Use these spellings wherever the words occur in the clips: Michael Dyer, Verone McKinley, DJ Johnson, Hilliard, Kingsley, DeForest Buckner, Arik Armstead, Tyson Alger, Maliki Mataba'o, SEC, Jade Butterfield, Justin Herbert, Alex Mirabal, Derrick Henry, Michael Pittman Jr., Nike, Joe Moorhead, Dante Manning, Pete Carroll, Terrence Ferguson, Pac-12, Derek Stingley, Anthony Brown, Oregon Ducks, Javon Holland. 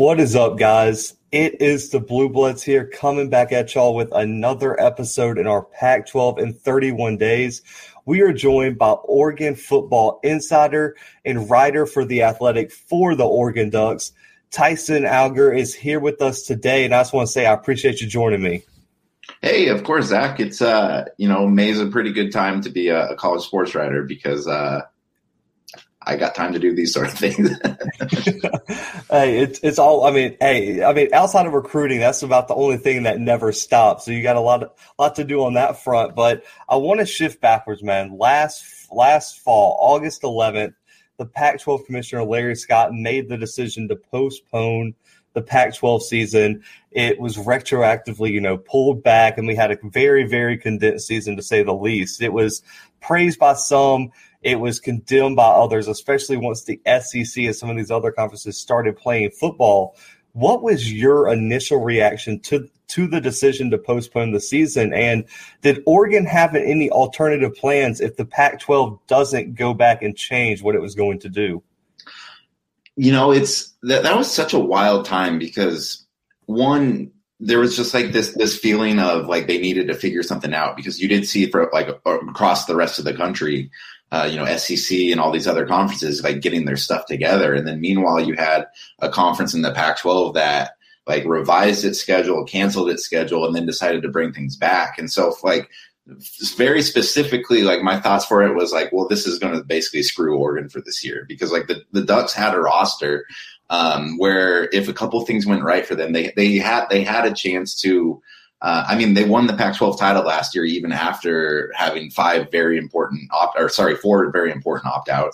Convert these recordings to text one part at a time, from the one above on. What is up, guys? It is the Bluebloods here, coming back at y'all with another episode in our Pac-12 in 31 days. We are joined by Oregon football insider and writer for The Athletic for the Oregon Ducks. Tyson Alger is here with us today, and I just want to say I appreciate you joining me. Hey, of course, Zach. It's, May's a pretty good time to be a college sports writer because I got time to do these sort of things. Hey, outside of recruiting, that's about the only thing that never stops. So you got a lot to do on that front. But I want to shift backwards, man. Last fall, August 11th, the Pac-12 commissioner Larry Scott made the decision to postpone the Pac-12 season. It was retroactively, pulled back, and we had a very, very condensed season, to say the least. It was praised by some. It was condemned by others, especially once the SEC and some of these other conferences started playing football. What was your initial reaction to the decision to postpone the season? And did Oregon have any alternative plans if the Pac-12 doesn't go back and change what it was going to do? That was such a wild time because, one, there was just like this feeling of like they needed to figure something out, because you did see for like across the rest of the country, SEC and all these other conferences like getting their stuff together. And then meanwhile, you had a conference in the Pac-12 that like revised its schedule, canceled its schedule, and then decided to bring things back. And so like very specifically, like my thoughts for it was like, well, this is going to basically screw Oregon for this year, because like the Ducks had a roster where if a couple things went right for them, they had a chance to. They won the Pac-12 title last year, even after having four very important opt-outs.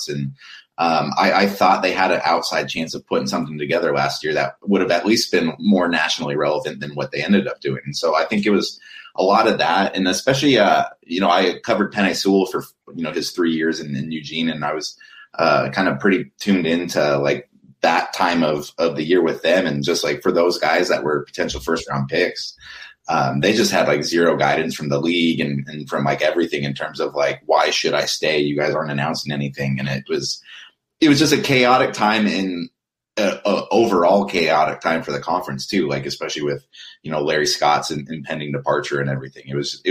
And I thought they had an outside chance of putting something together last year that would have at least been more nationally relevant than what they ended up doing. And so I think it was a lot of that. And especially, I covered Penei Sewell for, his 3 years in Eugene, and I was kind of pretty tuned into like that time of the year with them. And just like for those guys that were potential first round picks, they just had like zero guidance from the league and from like everything in terms of like, why should I stay? You guys aren't announcing anything. And it was just a chaotic time, in a overall chaotic time for the conference too. Like, especially with, Larry Scott's impending departure and everything, it was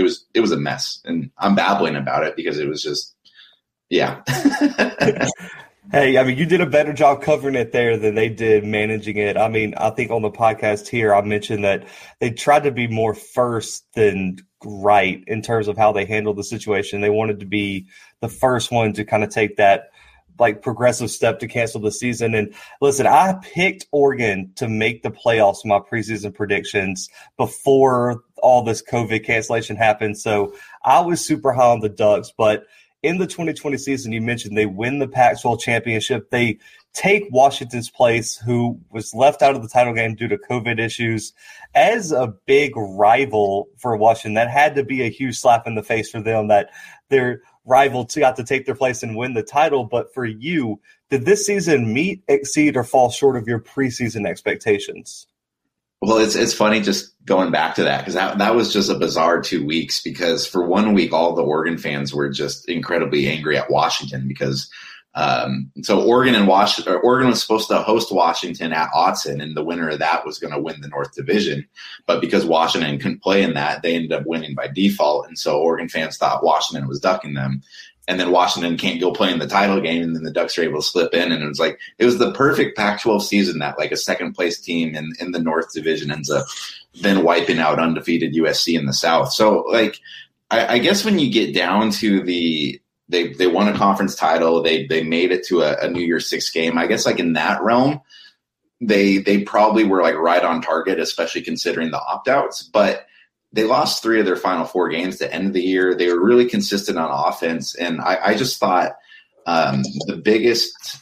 a mess, and I'm babbling about it because it was just, yeah. Hey, you did a better job covering it there than they did managing it. I think on the podcast here, I mentioned that they tried to be more first than right in terms of how they handled the situation. They wanted to be the first one to kind of take that like progressive step to cancel the season. And listen, I picked Oregon to make the playoffs in my preseason predictions before all this COVID cancellation happened. So I was super high on the Ducks, but in the 2020 season, you mentioned they win the Pac-12 championship. They take Washington's place, who was left out of the title game due to COVID issues. As a big rival for Washington, that had to be a huge slap in the face for them, that their rival got to take their place and win the title. But for you, did this season meet, exceed, or fall short of your preseason expectations? Well, it's funny just going back to that, because that was just a bizarre 2 weeks, because for 1 week, all the Oregon fans were just incredibly angry at Washington because Oregon and Washington, Oregon was supposed to host Washington at Autzen, and the winner of that was going to win the North Division. But because Washington couldn't play in that, they ended up winning by default. And so Oregon fans thought Washington was ducking them. And then Washington can't go play in the title game, and then the Ducks are able to slip in. And it was like, it was the perfect Pac-12 season that like a second place team in the North Division ends up then wiping out undefeated USC in the South. So like, I guess when you get down to they won a conference title, they made it to a New Year's Six game. I guess like in that realm, they probably were like right on target, especially considering the opt-outs. But they lost three of their final four games at the end of the year. They were really consistent on offense. And I just thought the biggest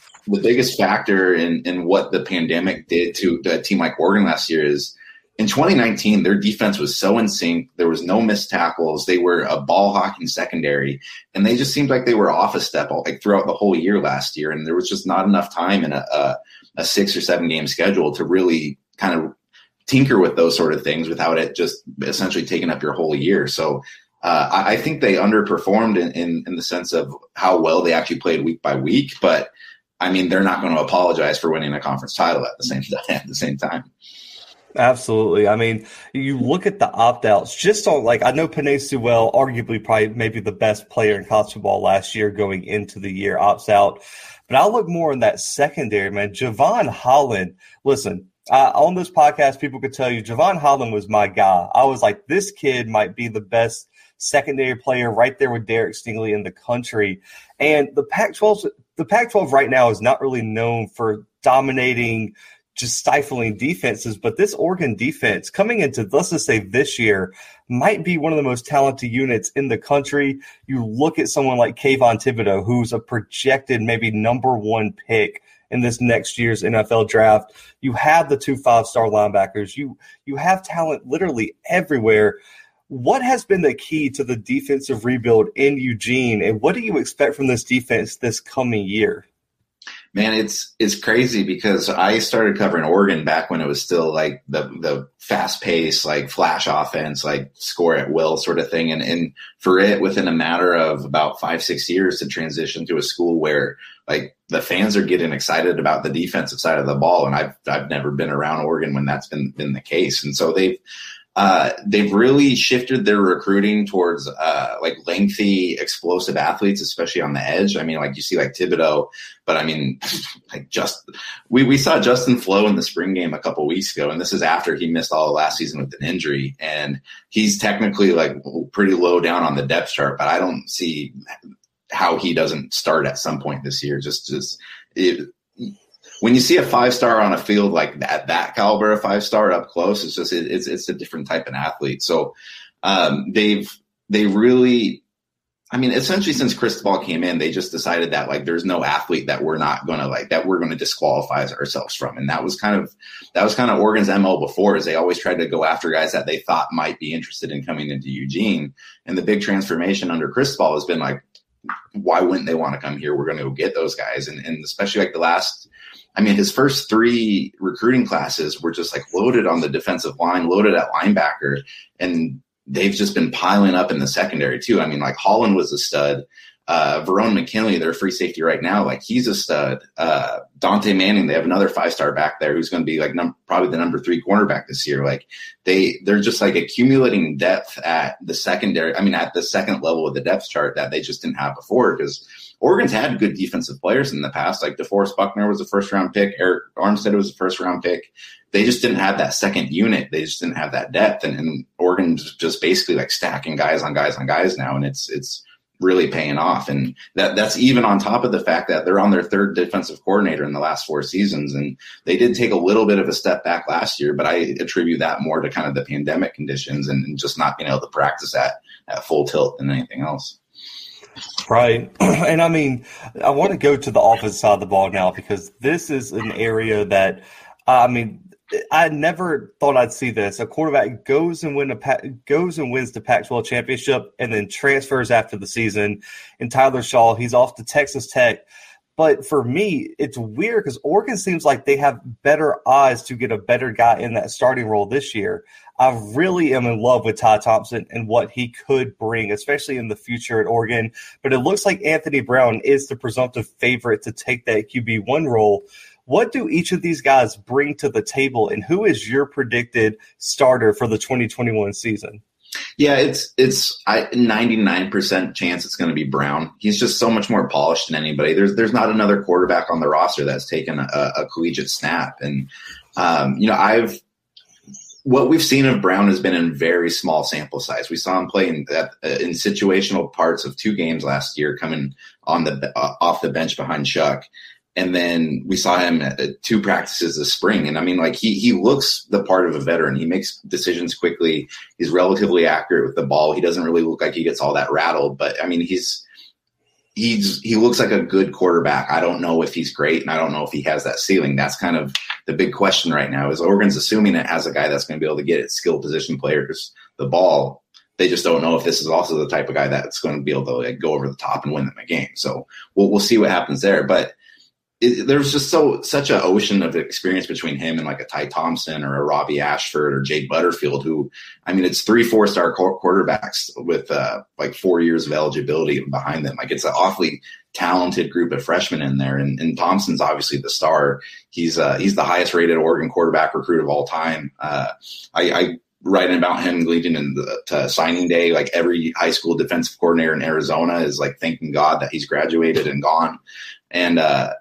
factor in what the pandemic did to a team like Oregon last year is in 2019, their defense was so in sync. There was no missed tackles. They were a ball hawking secondary, and they just seemed like they were off a step like throughout the whole year last year. And there was just not enough time in a 6 or 7 game schedule to really kind of tinker with those sort of things without it just essentially taking up your whole year. So I think they underperformed in the sense of how well they actually played week by week. But I mean, they're not going to apologize for winning a conference title at the same time. Absolutely. I mean, you look at the opt-outs just on, like, I know Penei Sewell, arguably probably maybe the best player in college football last year going into the year, opts out. But I look more in that secondary, man. Javon Holland, listen, on this podcast, people could tell you Javon Holland was my guy. I was like, this kid might be the best secondary player right there with Derek Stingley in the country. And the Pac-12 right now is not really known for dominating, just stifling defenses, but this Oregon defense coming into, let's just say this year, might be one of the most talented units in the country. You look at someone like Kayvon Thibodeaux, who's a projected maybe number one pick in this next year's NFL draft. You have the 2 5-star linebackers. You have talent literally everywhere. What has been the key to the defensive rebuild in Eugene, and what do you expect from this defense this coming year? Man, it's crazy because I started covering Oregon back when it was still like the fast pace, like flash offense, like score at will sort of thing. And for it, within a matter of about 5-6 years to transition to a school where like the fans are getting excited about the defensive side of the ball. And I've never been around Oregon when that's been the case. And so they've really shifted their recruiting towards like lengthy, explosive athletes, especially on the edge. I mean, like you see like Thibodeaux, but I mean, like we saw Justin Flo in the spring game a couple weeks ago, and this is after he missed all of last season with an injury, and he's technically like pretty low down on the depth chart, but I don't see how he doesn't start at some point this year. When you see a 5-star on a field like that caliber, a 5-star up close, it's a different type of athlete. So they really, I mean, essentially since Cristobal came in, they just decided that like there's no athlete that we're not going to like, that we're going to disqualify ourselves from. And that was kind of Oregon's MO before, is they always tried to go after guys that they thought might be interested in coming into Eugene. And the big transformation under Cristobal has been like, why wouldn't they want to come here? We're going to go get those guys. And especially like his first 3 recruiting classes were just like loaded on the defensive line, loaded at linebacker, and they've just been piling up in the secondary too. I mean, like Holland was a stud. Verone McKinley, their free safety right now, like he's a stud. Dante Manning, they have another 5-star back there who's going to be like probably the number 3 cornerback this year. Like they're just like accumulating depth at the secondary. I mean, at the second level of the depth chart that they just didn't have before, because Oregon's had good defensive players in the past. Like DeForest Buckner was a first-round pick. Arik Armstead was a first-round pick. They just didn't have that second unit. They just didn't have that depth. And Oregon's just basically like stacking guys on guys on guys now, and it's really paying off. And that's even on top of the fact that they're on their 3rd defensive coordinator in the last 4 seasons. And they did take a little bit of a step back last year, but I attribute that more to kind of the pandemic conditions and just not being able to practice at full tilt than anything else. Right. And I mean, I want to go to the offensive side of the ball now, because this is an area that, I mean, I never thought I'd see this. A quarterback goes and wins the Pac-12 championship and then transfers after the season. And Tyler Shaw, he's off to Texas Tech. But for me, it's weird because Oregon seems like they have better odds to get a better guy in that starting role this year. I really am in love with Ty Thompson and what he could bring, especially in the future at Oregon. But it looks like Anthony Brown is the presumptive favorite to take that QB1 role. What do each of these guys bring to the table, and who is your predicted starter for the 2021 season? Yeah, it's 99% chance it's going to be Brown. He's just so much more polished than anybody. There's not another quarterback on the roster that's taken a collegiate snap. And, you know, what we've seen of Brown has been in very small sample size. We saw him play in situational parts of 2 games last year, coming on off the bench behind Shuck. And then we saw him at 2 practices this spring. And I mean, like he looks the part of a veteran. He makes decisions quickly. He's relatively accurate with the ball. He doesn't really look like he gets all that rattled, but I mean, he looks like a good quarterback. I don't know if he's great, and I don't know if he has that ceiling. That's kind of the big question right now, is Oregon's assuming it has a guy that's going to be able to get its skill position players the ball. They just don't know if this is also the type of guy that's going to be able to like go over the top and win them a game. So we'll see what happens there. But there's just such an ocean of experience between him and like a Ty Thompson or a Robbie Ashford or Jade Butterfield, who, I mean, it's 3 four-star quarterbacks with like 4 years of eligibility behind them. Like, it's an awfully talented group of freshmen in there. And Thompson's obviously the star. He's the highest rated Oregon quarterback recruit of all time. I writing about him leading into signing day, like every high school defensive coordinator in Arizona is like thanking God that he's graduated and gone. And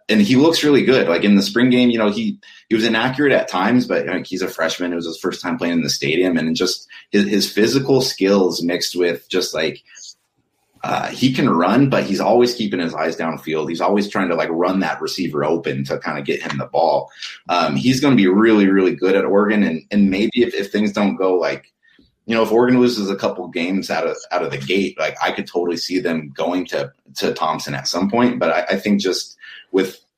he looks really good. Like in the spring game, you know, he was inaccurate at times, but like, he's a freshman. It was his first time playing in the stadium, and just his physical skills mixed with just like, he can run, but he's always keeping his eyes downfield. He's always trying to like run that receiver open to kind of get him the ball. He's going to be really, really good at Oregon. And maybe if things don't go like, you know, if Oregon loses a couple games out of the gate, like I could totally see them going to Thompson at some point. But I think just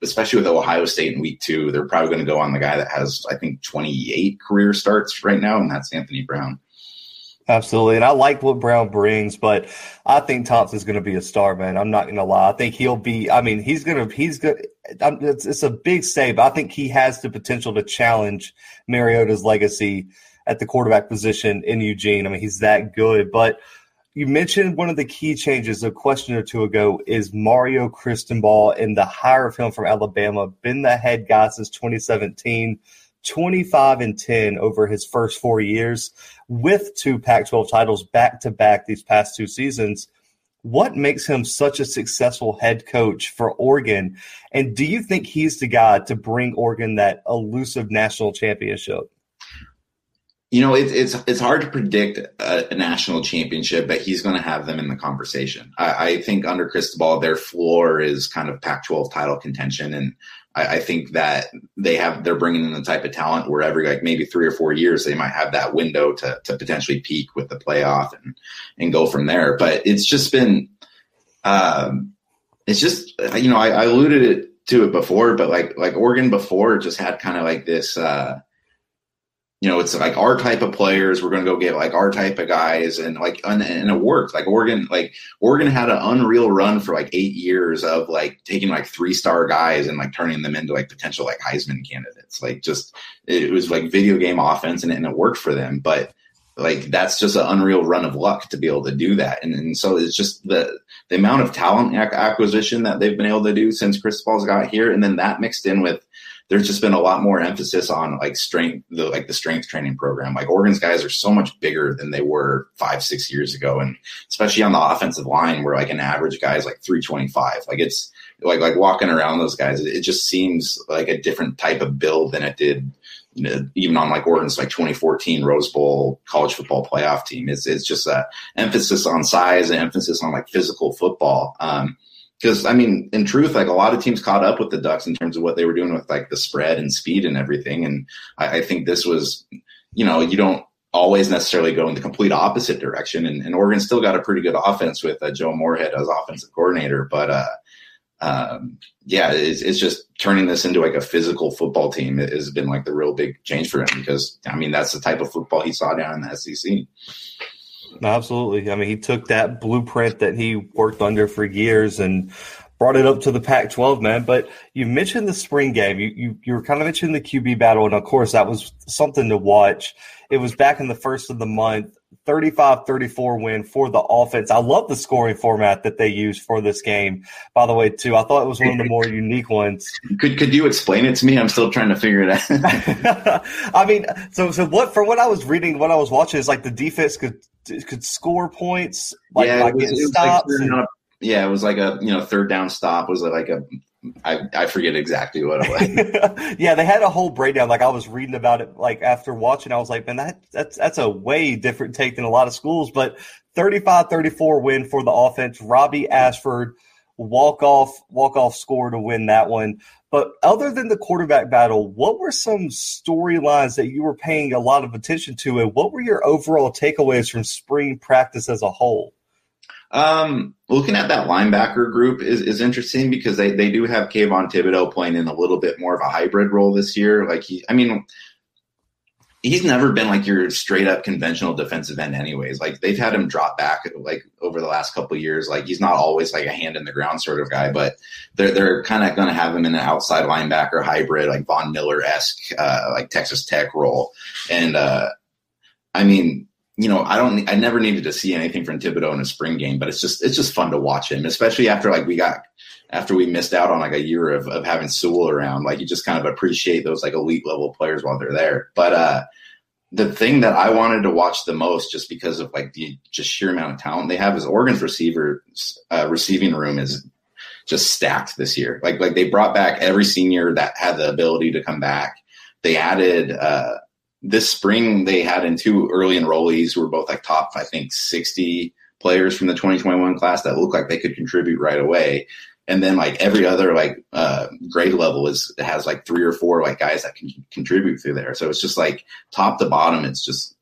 especially with Ohio State in week 2, they're probably going to go on the guy that has, I think, 28 career starts right now. And that's Anthony Brown. Absolutely. And I like what Brown brings, but I think Thompson's going to be a star, man. I'm not going to lie. I think he'll be, I mean, it's a big save. I think he has the potential to challenge Mariota's legacy at the quarterback position in Eugene. I mean, he's that good. But you mentioned one of the key changes a question or two ago is Mario Cristobal and the hire of him from Alabama. Been the head guy since 2017. 25-10 over his first 4 years with 2 Pac-12 titles back-to-back these past 2 seasons. What makes him such a successful head coach for Oregon? And do you think he's the guy to bring Oregon that elusive national championship? You know, it's hard to predict a national championship, but he's going to have them in the conversation. I think under Cristobal, their floor is kind of Pac-12 title contention, and I think that they're bringing in the type of talent where every like maybe 3 or 4 years they might have that window to potentially peak with the playoff and go from there. But it's just been, it's just, you know, I alluded to it before, but like Oregon before just had kind of like this. You know, it's like our type of players. We're going to go get like our type of guys, and it worked. Like Oregon had an unreal run for like 8 years of like taking like 3-star guys and like turning them into like potential like Heisman candidates. Like just it was like video game offense, and it worked for them. But like that's just an unreal run of luck to be able to do that. And so it's just the amount of talent acquisition that they've been able to do since Cristobal's got here, and then that mixed in with. There's just been a lot more emphasis on like strength, the strength training program. Like Oregon's guys are so much bigger than they were 5-6 years ago. And especially on the offensive line where like an average guy is like 325, like it's like walking around those guys. It just seems like a different type of build than it did, you know, even on like Oregon's like 2014 Rose Bowl college football playoff team. It's just a emphasis on size and emphasis on like physical football. Because, I mean, in truth, like a lot of teams caught up with the Ducks in terms of what they were doing with like the spread and speed and everything. And I think this was, you know, you don't always necessarily go in the complete opposite direction. And Oregon still got a pretty good offense with Joe Moorhead as offensive coordinator. But, yeah, it's just turning this into like a physical football team has been like the real big change for him because, I mean, that's the type of football he saw down in the SEC. Absolutely. I mean, he took that blueprint that he worked under for years and brought it up to the Pac-12, man. But you mentioned the spring game. You were kind of mentioning the QB battle, and, of course, that was something to watch. It was back in the first of the month, 35-34 win for the offense. I love the scoring format that they used for this game, by the way, too. I thought it was one of the more unique ones. Could you explain it to me? I'm still trying to figure it out. I mean, so what? From what I was reading, what I was watching is like the defense could score points, like yeah, by getting stops. It was like a, you know, third down stop was like a. I forget exactly what it was. Yeah, they had a whole breakdown. Like I was reading about it. Like after watching, I was like, man, that's a way different take than a lot of schools. But 35-34 win for the offense. Robbie Ashford walk off score to win that one. But other than the quarterback battle, what were some storylines that you were paying a lot of attention to, and what were your overall takeaways from spring practice as a whole? Looking at that linebacker group is interesting because they do have Kayvon Thibodeaux playing in a little bit more of a hybrid role this year. Like he, I mean, he's never been like your straight up conventional defensive end anyways. Like they've had him drop back like over the last couple of years. Like he's not always like a hand in the ground sort of guy, but they're kind of going to have him in an outside linebacker hybrid, like Von Miller-esque, like Texas Tech role. And I mean, you know, I never needed to see anything from Thibodeaux in a spring game, but it's just fun to watch him, especially after like we missed out on like a year of having Sewell around. Like you just kind of appreciate those like elite level players while they're there. But the thing that I wanted to watch the most, just because of like the just sheer amount of talent they have, is Oregon's receiving room is just stacked this year. Like they brought back every senior that had the ability to come back. They added this spring, they had in two early enrollees who were both like top, I think, 60 players from the 2021 class that looked like they could contribute right away. And then like every other like grade level has like three or four like guys that can contribute through there. So it's just like top to bottom. It's just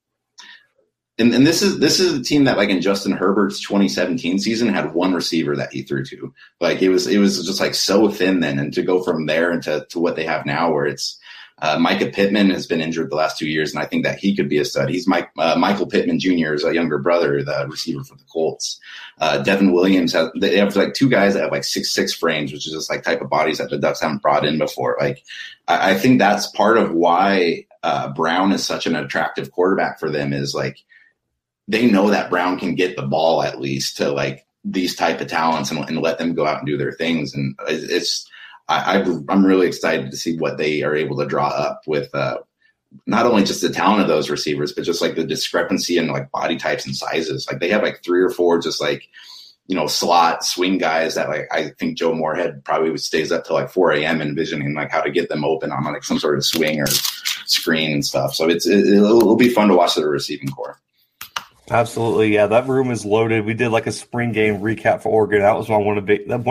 and this is the team that like in Justin Herbert's 2017 season had one receiver that he threw to. Like it was just like so thin then, and to go from there into to what they have now, where it's Micah Pittman has been injured the last 2 years, and I think that he could be a stud. He's Michael Pittman Jr. is a younger brother, the receiver for the Colts. Devin Williams, they have like two guys that have like 6'6" frames, which is just like type of bodies that the Ducks haven't brought in before. Like I think that's part of why Brown is such an attractive quarterback for them, is like they know that Brown can get the ball at least to like these type of talents and let them go out and do their things. And it's I'm really excited to see what they are able to draw up with not only just the talent of those receivers, but just like the discrepancy in like body types and sizes. Like they have like three or four just like, you know, slot swing guys that like I think Joe Moorhead probably stays up till like 4 a.m. envisioning like how to get them open on like some sort of swing or screen and stuff. So it'll be fun to watch the receiving corps. Absolutely, yeah. That room is loaded. We did like a spring game recap for Oregon. That was one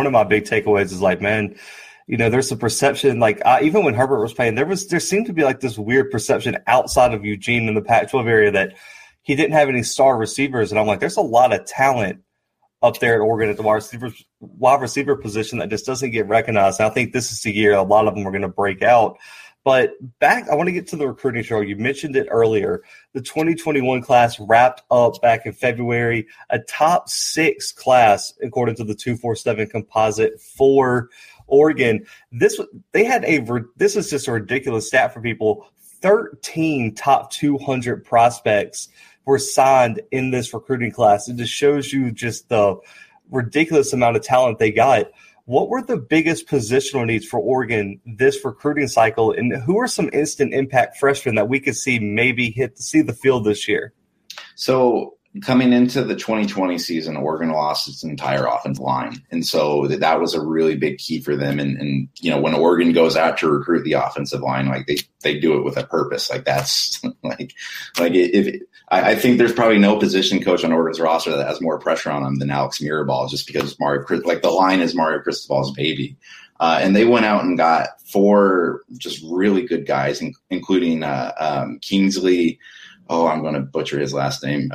of my big takeaways is like, man, you know, there's a perception, like, even when Herbert was playing, there seemed to be, like, this weird perception outside of Eugene in the Pac-12 area that he didn't have any star receivers. And I'm like, there's a lot of talent up there at Oregon at the wide receiver position that just doesn't get recognized. And I think this is the year a lot of them are going to break out. But back, I want to get to the recruiting trail. You mentioned it earlier. The 2021 class wrapped up back in February, a top 6 class, according to the 247 composite for Oregon. This is just a ridiculous stat for people. 13 top 200 prospects were signed in this recruiting class. It just shows you just the ridiculous amount of talent they got. What were the biggest positional needs for Oregon this recruiting cycle, and who are some instant impact freshmen that we could see maybe see the field this year? So coming into the 2020 season, Oregon lost its entire offensive line. And so that was a really big key for them. And you know, when Oregon goes out to recruit the offensive line, like they do it with a purpose. Like that's like if I think there's probably no position coach on Oregon's roster that has more pressure on them than Alex Mirabal, just because the line is Mario Cristobal's baby. And they went out and got 4 just really good guys, including Kingsley. Oh, I'm going to butcher his last name.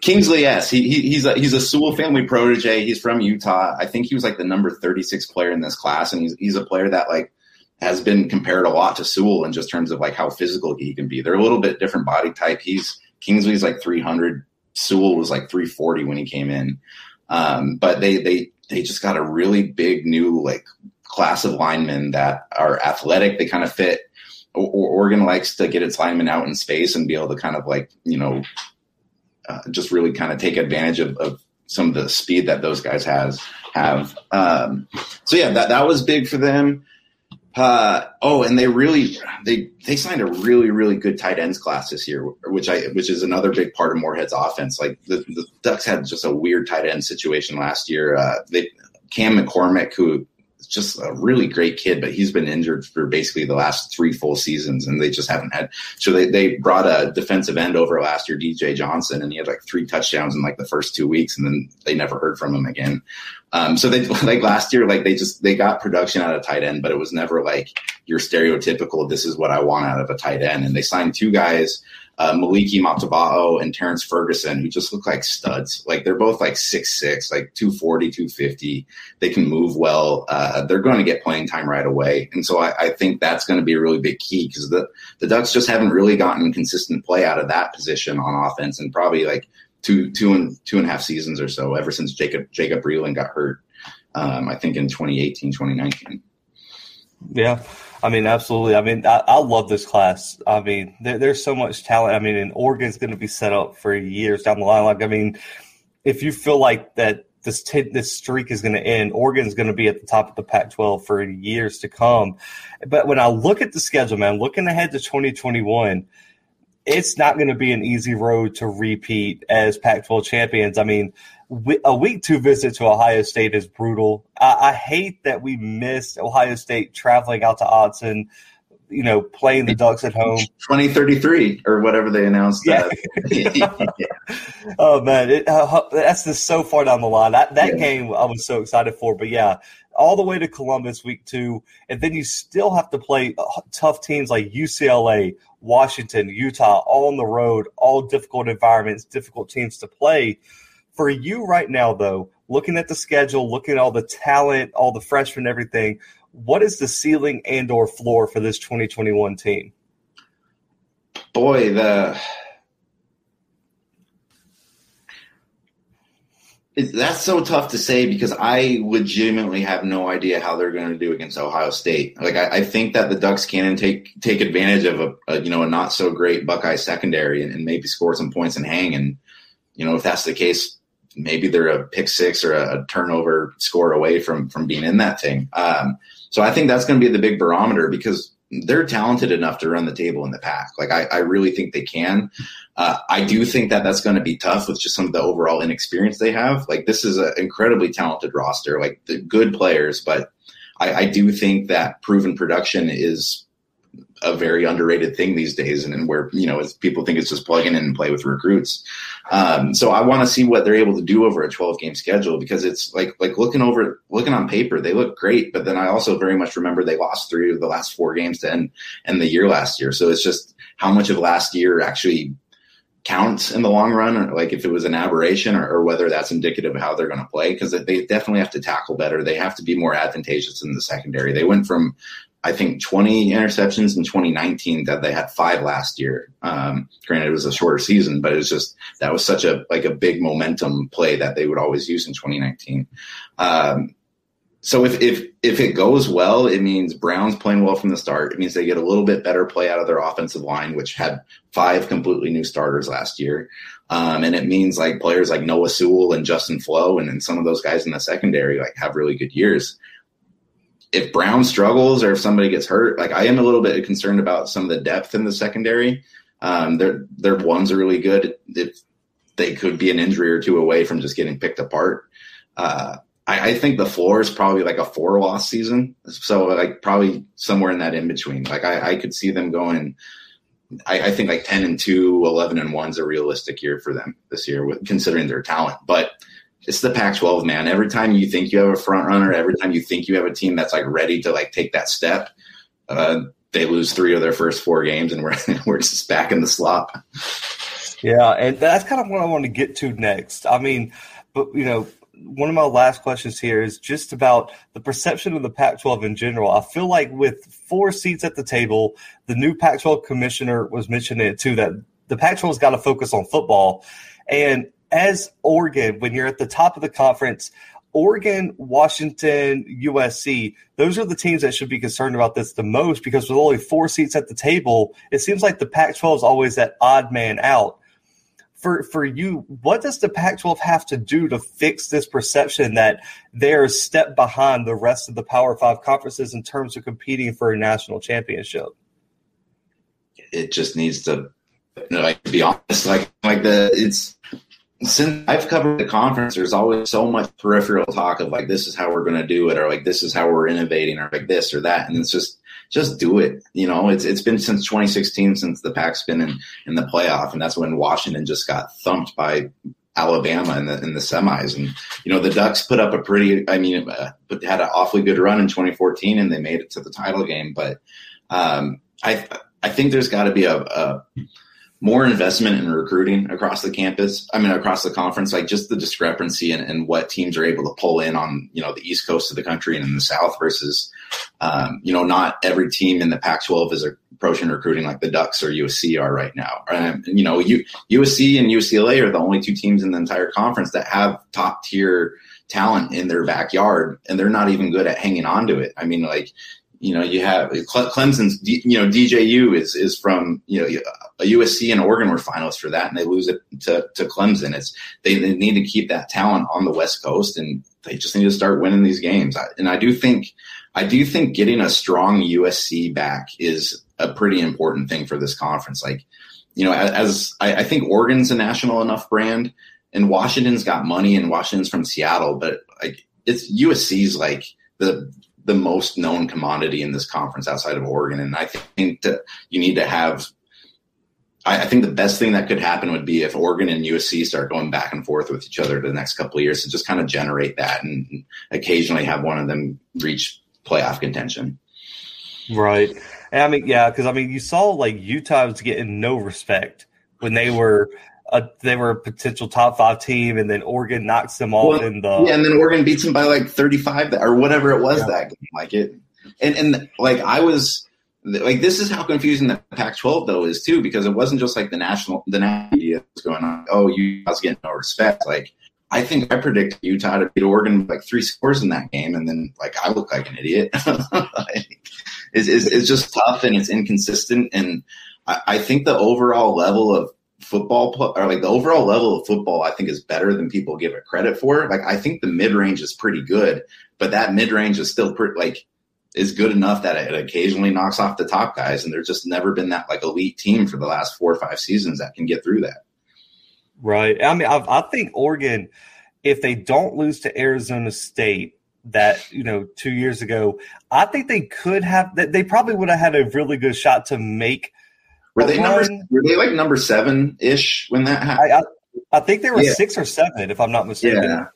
Kingsley, yes. He's a Sewell family protege. He's from Utah. I think he was like the number 36 player in this class. And he's a player that like has been compared a lot to Sewell in just terms of like how physical he can be. They're a little bit different body type. Kingsley's like 300. Sewell was like 340 when he came in. But they just got a really big new like class of linemen that are athletic. They kind of fit. Oregon likes to get its linemen out in space and be able to kind of like, you know, just really kind of take advantage of some of the speed that those guys have. So yeah, that was big for them. And they signed a really, really good tight ends class this year, which is another big part of Moorhead's offense. Like the Ducks had just a weird tight end situation last year. Cam McCormick, who just a really great kid, but he's been injured for basically the last 3 full seasons, and they just haven't had. So they brought a defensive end over last year, DJ Johnson, and he had like 3 touchdowns in like the first 2 weeks, and then they never heard from him again. So they like last year, like they got production out of tight end, but it was never like your stereotypical, this is what I want out of a tight end. And they signed two guys, Maliki Mataba'o and Terrence Ferguson, who just look like studs. Like, they're both like 6'6", like 240, 250. They can move well. They're going to get playing time right away. And so I think that's going to be a really big key, because the Ducks just haven't really gotten consistent play out of that position on offense in probably like two and a half seasons or so, ever since Jacob Breland got hurt, I think in 2018, 2019. Yeah, I mean, absolutely. I mean, I love this class. I mean, there's so much talent. I mean, and Oregon's going to be set up for years down the line. Like, I mean, if you feel like that this streak is going to end, Oregon's going to be at the top of the Pac-12 for years to come. But when I look at the schedule, man, looking ahead to 2021, it's not going to be an easy road to repeat as Pac-12 champions. I mean, a week two visit to Ohio State is brutal. I hate that we missed Ohio State traveling out to Autzen, you know, playing the Ducks at home. 2033 or whatever they announced. Yeah. Yeah. Oh, man, that's just so far down the line. That game I was so excited for. But, yeah, all the way to Columbus week two. And then you still have to play tough teams like UCLA, Washington, Utah, all on the road, all difficult environments, difficult teams to play. For you right now, though, looking at the schedule, looking at all the talent, all the freshmen, everything, what is the ceiling and or floor for this 2021 team? Boy, that's so tough to say, because I legitimately have no idea how they're going to do against Ohio State. Like, I think that the Ducks can take advantage of a not so great Buckeye secondary and maybe score some points and hang. And, you know, if that's the case, maybe they're a pick six or a turnover score away from being in that thing. So I think that's going to be the big barometer, because they're talented enough to run the table in the pack. Like, I really think they can. I do think that that's going to be tough with just some of the overall inexperience they have. Like, this is an incredibly talented roster, like the good players, but I do think that proven production is a very underrated thing these days, and where, you know, it's, people think it's just plug in and play with recruits. So I want to see what they're able to do over a 12-game schedule, because it's like looking on paper, they look great, but then I also very much remember they lost 3 of the last 4 games to end the year last year. So it's just how much of last year actually counts in the long run, or like if it was an aberration, or whether that's indicative of how they're going to play, because they definitely have to tackle better. They have to be more advantageous in the secondary. They went from, I think, 20 interceptions in 2019 that they had 5 last year. Granted, it was a shorter season, but it was just, that was such a big momentum play that they would always use in 2019. So if it goes well, it means Brown's playing well from the start. It means they get a little bit better play out of their offensive line, which had 5 completely new starters last year. And it means like players like Noah Sewell and Justin Flo and some of those guys in the secondary like have really good years. If Brown struggles or if somebody gets hurt, like I am a little bit concerned about some of the depth in the secondary. Their ones are really good. They could be an injury or two away from just getting picked apart. I think the floor is probably like a 4-loss season. So like probably somewhere in that in between. Like I could see them going, I think like 10-2, 11-1 is a realistic year for them this year, with considering their talent. But it's the Pac-12, man. Every time you think you have a front runner, every time you think you have a team that's like ready to like take that step, they lose 3 of their first 4 games, and we're just back in the slop. Yeah, and that's kind of what I want to get to next. I mean, but you know, one of my last questions here is just about the perception of the Pac-12 in general. I feel like with 4 seats at the table, the new Pac-12 commissioner was mentioning it too, that the Pac-12's got to focus on football. And as Oregon, when you're at the top of the conference, Oregon, Washington, USC, those are the teams that should be concerned about this the most, because with only 4 seats at the table, it seems like the Pac-12 is always that odd man out. For you, what does the Pac-12 have to do to fix this perception that they're a step behind the rest of the Power 5 conferences in terms of competing for a national championship? It just needs to, like, to be honest, since I've covered the conference, there's always so much peripheral talk of like, this is how we're going to do it, or like, this is how we're innovating, or like this or that. And it's just do it. You know, it's been since 2016, since the Pac's been in the playoff. And that's when Washington just got thumped by Alabama in the semis. And, you know, the Ducks put up a pretty, had an awfully good run in 2014 and they made it to the title game. But I think there's got to be a more investment in recruiting across the campus. I mean, across the conference, like just the discrepancy in what teams are able to pull in on, you know, the East Coast of the country and in the South versus, you know, not every team in the Pac-12 is approaching recruiting like the Ducks or USC are right now. You know, USC and UCLA are the only two teams in the entire conference that have top tier talent in their backyard, and they're not even good at hanging on to it. I mean, like, you know, you have Clemson's, you know, DJU is from, you know, USC and Oregon were finalists for that, and they lose it to Clemson. They need to keep that talent on the West Coast, and they just need to start winning these games. I do think getting a strong USC back is a pretty important thing for this conference. Like, you know, I think Oregon's a national enough brand, and Washington's got money, and Washington's from Seattle, but like it's USC's like the most known commodity in this conference outside of Oregon. And I think that you need to have, I think the best thing that could happen would be if Oregon and USC start going back and forth with each other the next couple of years to just kind of generate that and occasionally have one of them reach playoff contention. Right. And I mean, yeah. Cause I mean, you saw like Utah was getting no respect when they were a potential top five team, and then Oregon knocks them off. And then Oregon beats them by like 35 or whatever it was that game. Like it, and like I was like, this is how confusing the Pac-12 though is too, because it wasn't just like the national media was going on. Oh, Utah's getting no respect. Like I think I predicted Utah to beat Oregon with like 3 scores in that game, and then like I look like an idiot. Like, it's just tough and it's inconsistent, and I think the overall level of football, or like the overall level of football, I think is better than people give it credit for. Like I think the mid-range is pretty good, but that mid-range is still pretty like is good enough that it occasionally knocks off the top guys, and there's just never been that like elite team for the last 4 or 5 seasons that can get through that. Right. I mean, I think Oregon, if they don't lose to Arizona State, that, you know, 2 years ago, I think they could have. They probably would have had a really good shot to make. Were they like number 7-ish when that happened? I think they were 6 or 7, if I'm not mistaken. Yeah,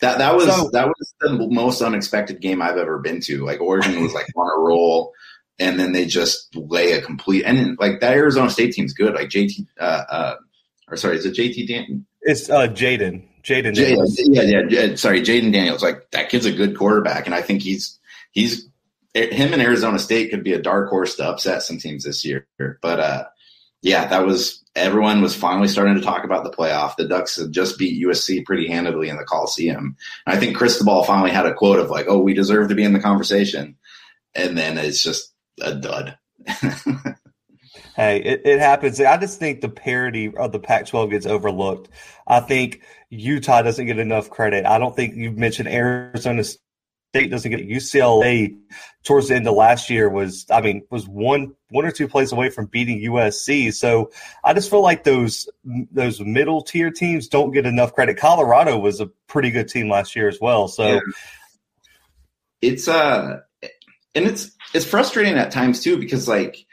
that was the most unexpected game I've ever been to. Like Oregon was like on a roll, and then they just lay a complete. And then, like that Arizona State team's good. Like is it JT Danton? It's Jaden. Jaden. Jaden Daniels. Like that kid's a good quarterback, and I think he's. Him and Arizona State could be a dark horse to upset some teams this year. But, yeah, everyone was finally starting to talk about the playoff. The Ducks had just beat USC pretty handily in the Coliseum. And I think Cristobal finally had a quote of like, oh, we deserve to be in the conversation. And then it's just a dud. Hey, it happens. I just think the parity of the Pac-12 gets overlooked. I think Utah doesn't get enough credit. I don't think you've mentioned Arizona State. State doesn't get it. UCLA towards the end of last year was one or two plays away from beating USC. So I just feel like those middle tier teams don't get enough credit. Colorado was a pretty good team last year as well. So yeah. It's and it's frustrating at times too, because like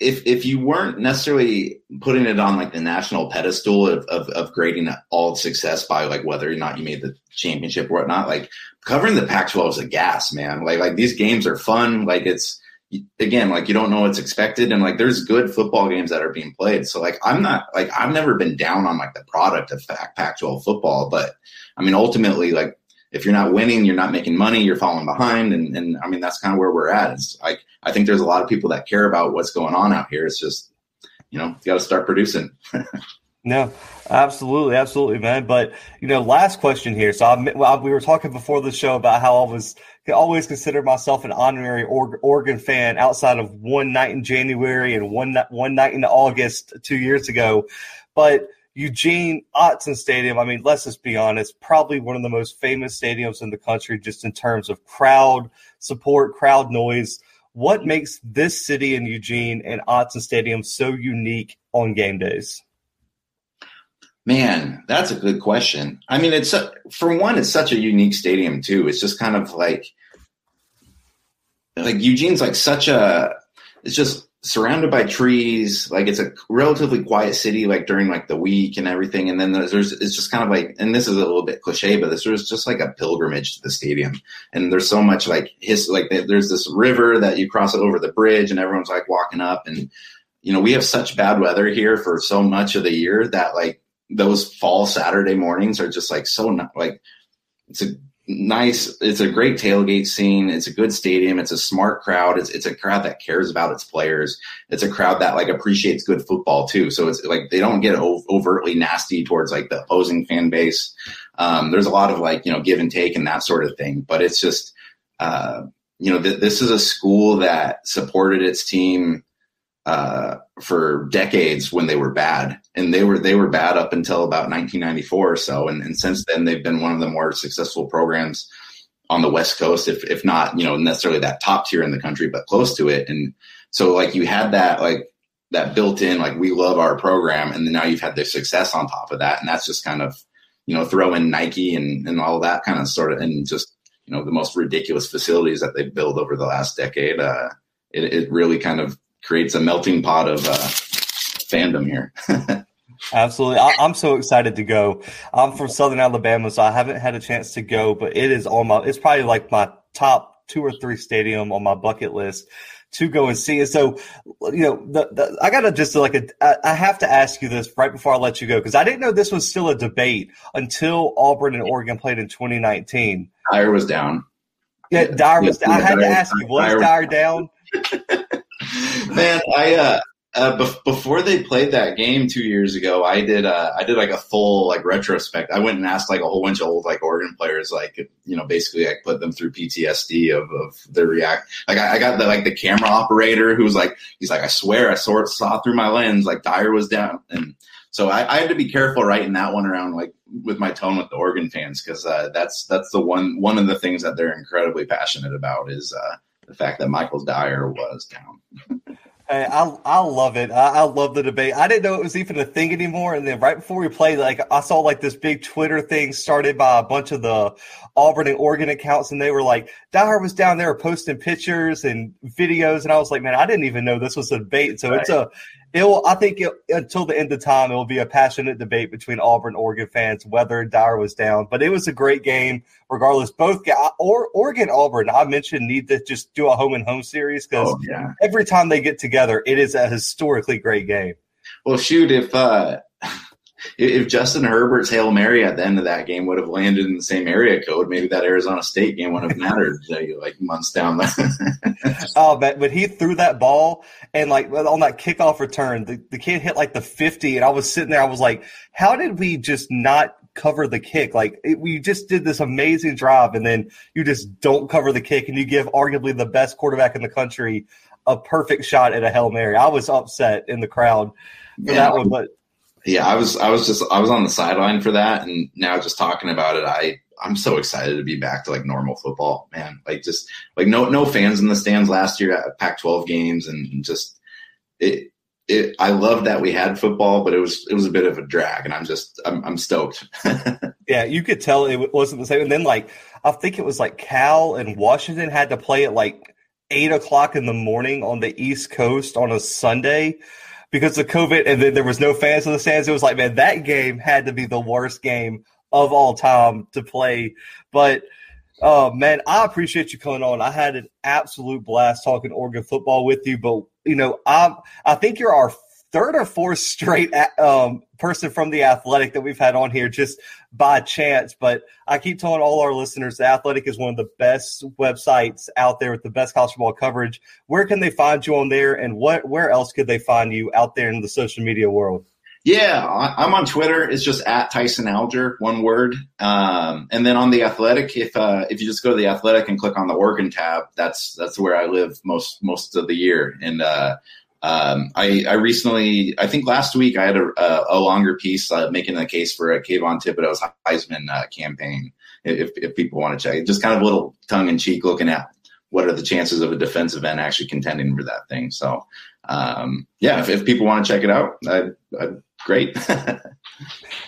if you weren't necessarily putting it on like the national pedestal of grading all success by like whether or not you made the championship or whatnot, like covering the Pac-12 is a gas, man. Like these games are fun. Like it's again, like you don't know what's expected, and like there's good football games that are being played. So like I've never been down on like the product of Pac-12 football, but I mean ultimately like if you're not winning, you're not making money, you're falling behind, and I mean that's kind of where we're at. It's like I think there's a lot of people that care about what's going on out here. It's just, you know, you got to start producing. No, absolutely, man. But, you know, last question here. So we were talking before the show about how I always consider myself an honorary Oregon fan outside of one night in January and one night in August 2 years ago. But Eugene, Autzen Stadium, I mean, let's just be honest, probably one of the most famous stadiums in the country just in terms of crowd support, crowd noise. What makes this city in Eugene and Autzen Stadium so unique on game days? Man, that's a good question. I mean, it's such a unique stadium too. It's just kind of like Eugene's like such a, it's just surrounded by trees. Like, it's a relatively quiet city, like during like the week and everything. And then it's just kind of like, and this is a little bit cliche, but this was just like a pilgrimage to the stadium. And there's so much like history, like there's this river that you cross over the bridge and everyone's like walking up. And, you know, we have such bad weather here for so much of the year that like those fall Saturday mornings are just like, so not like, it's a great tailgate scene. It's a good stadium. It's a smart crowd. It's a crowd that cares about its players. It's a crowd that like appreciates good football too. So it's like, they don't get overtly nasty towards like the opposing fan base. There's a lot of like, you know, give and take and that sort of thing, but it's just, you know, this is a school that supported its team, for decades when they were bad, and they were bad up until about 1994 or so. And since then they've been one of the more successful programs on the West Coast, if not, you know, necessarily that top tier in the country, but close to it. And so like you had that, like that built in, like we love our program. And then now you've had their success on top of that. And that's just kind of, you know, throw in Nike and all that kind of sort of, and just, you know, the most ridiculous facilities that they've built over the last decade. It really kind of creates a melting pot of fandom here. Absolutely. I'm so excited to go. I'm from Southern Alabama, so I haven't had a chance to go, but it's probably like my top 2 or 3 stadium on my bucket list to go and see. And so, you know, I got to just I have to ask you this right before I let you go, because I didn't know this was still a debate until Auburn and Oregon played in 2019. Dyer was down. Yeah, Dyer was down. I had to ask you, was Dyer down? Man, before they played that game 2 years ago, I did like a full like retrospect. I went and asked like a whole bunch of old like Oregon players, like, you know, basically like put them through PTSD of their react. Like I got the camera operator who was like, he's like, I swear I saw through my lens, like Dyer was down. And so I had to be careful writing that one around like with my tone with the Oregon fans, because that's the one of the things that they're incredibly passionate about is the fact that Michael Dyer was down. Hey, I love it. I love the debate. I didn't know it was even a thing anymore. And then right before we played, like I saw like this big Twitter thing started by a bunch of the Auburn and Oregon accounts, and they were like, Dyer was down there posting pictures and videos, and I was like, man, I didn't even know this was a debate. So right. I think until the end of time, it will be a passionate debate between Auburn and Oregon fans whether Dyer was down. But it was a great game, regardless. Oregon, Auburn, I mentioned need to just do a home and home series because every time they get together, it is a historically great game. Well, shoot, if Justin Herbert's Hail Mary at the end of that game would have landed in the same area code, maybe that Arizona State game wouldn't have mattered like months down the Oh, but he threw that ball, and like on that kickoff return, the kid hit like the 50, and I was sitting there, I was like, how did we just not cover the kick? Like we just did this amazing drive, and then you just don't cover the kick, and you give arguably the best quarterback in the country a perfect shot at a Hail Mary. I was upset in the crowd for that one, but – yeah, I was on the sideline for that, and now just talking about it, I'm so excited to be back to like normal football, man. Like just like no fans in the stands last year at Pac-12 games, and just it I love that we had football, but it was a bit of a drag, and I'm stoked. Yeah, you could tell it wasn't the same. And then like I think it was like Cal and Washington had to play at like 8:00 in the morning on the East Coast on a Sunday. Because of COVID, and then there was no fans in the stands. It was like, man, that game had to be the worst game of all time to play. But, man, I appreciate you coming on. I had an absolute blast talking Oregon football with you. But, you know, I think you're our third or fourth straight person from The Athletic that we've had on here just by chance. But I keep telling all our listeners The Athletic is one of the best websites out there with the best college football coverage. Where can they find you on there, and where else could they find you out there in the social media world? Yeah, I'm on Twitter. It's just at Tyson Alger, one word. And then on The Athletic, if you just go to The Athletic and click on the Oregon tab, that's where I live most of the year. And, I think last week I had a longer piece making a case for a Kayvon Thibodeau's Heisman campaign. If people want to check it, just kind of a little tongue in cheek looking at what are the chances of a defensive end actually contending for that thing. So, if people want to check it out, great.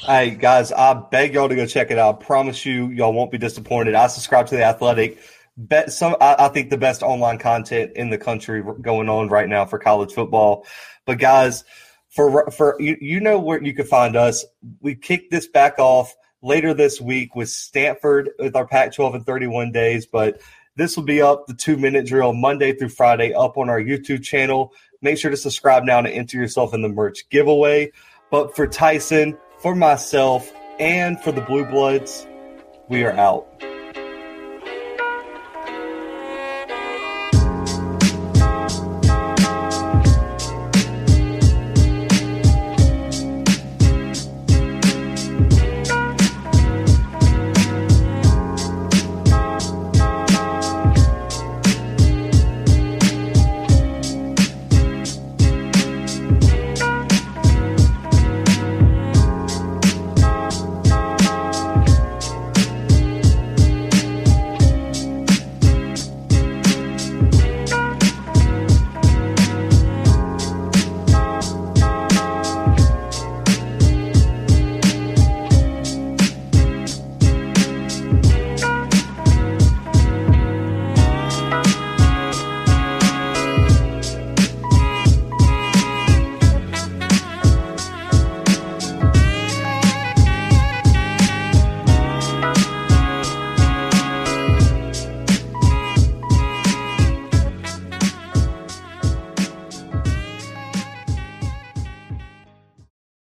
Hey guys, I beg y'all to go check it out. I promise you, y'all won't be disappointed. I subscribe to The Athletic I think the best online content in the country going on right now for college football. But guys, for you know where you can find us. We kick this back off later this week with Stanford with our Pac-12 in 31 days. But this will be up, the 2-minute drill, Monday through Friday, up on our YouTube channel. Make sure to subscribe now to enter yourself in the merch giveaway. But for Tyson, for myself, and for the Blue Bloods, we are out.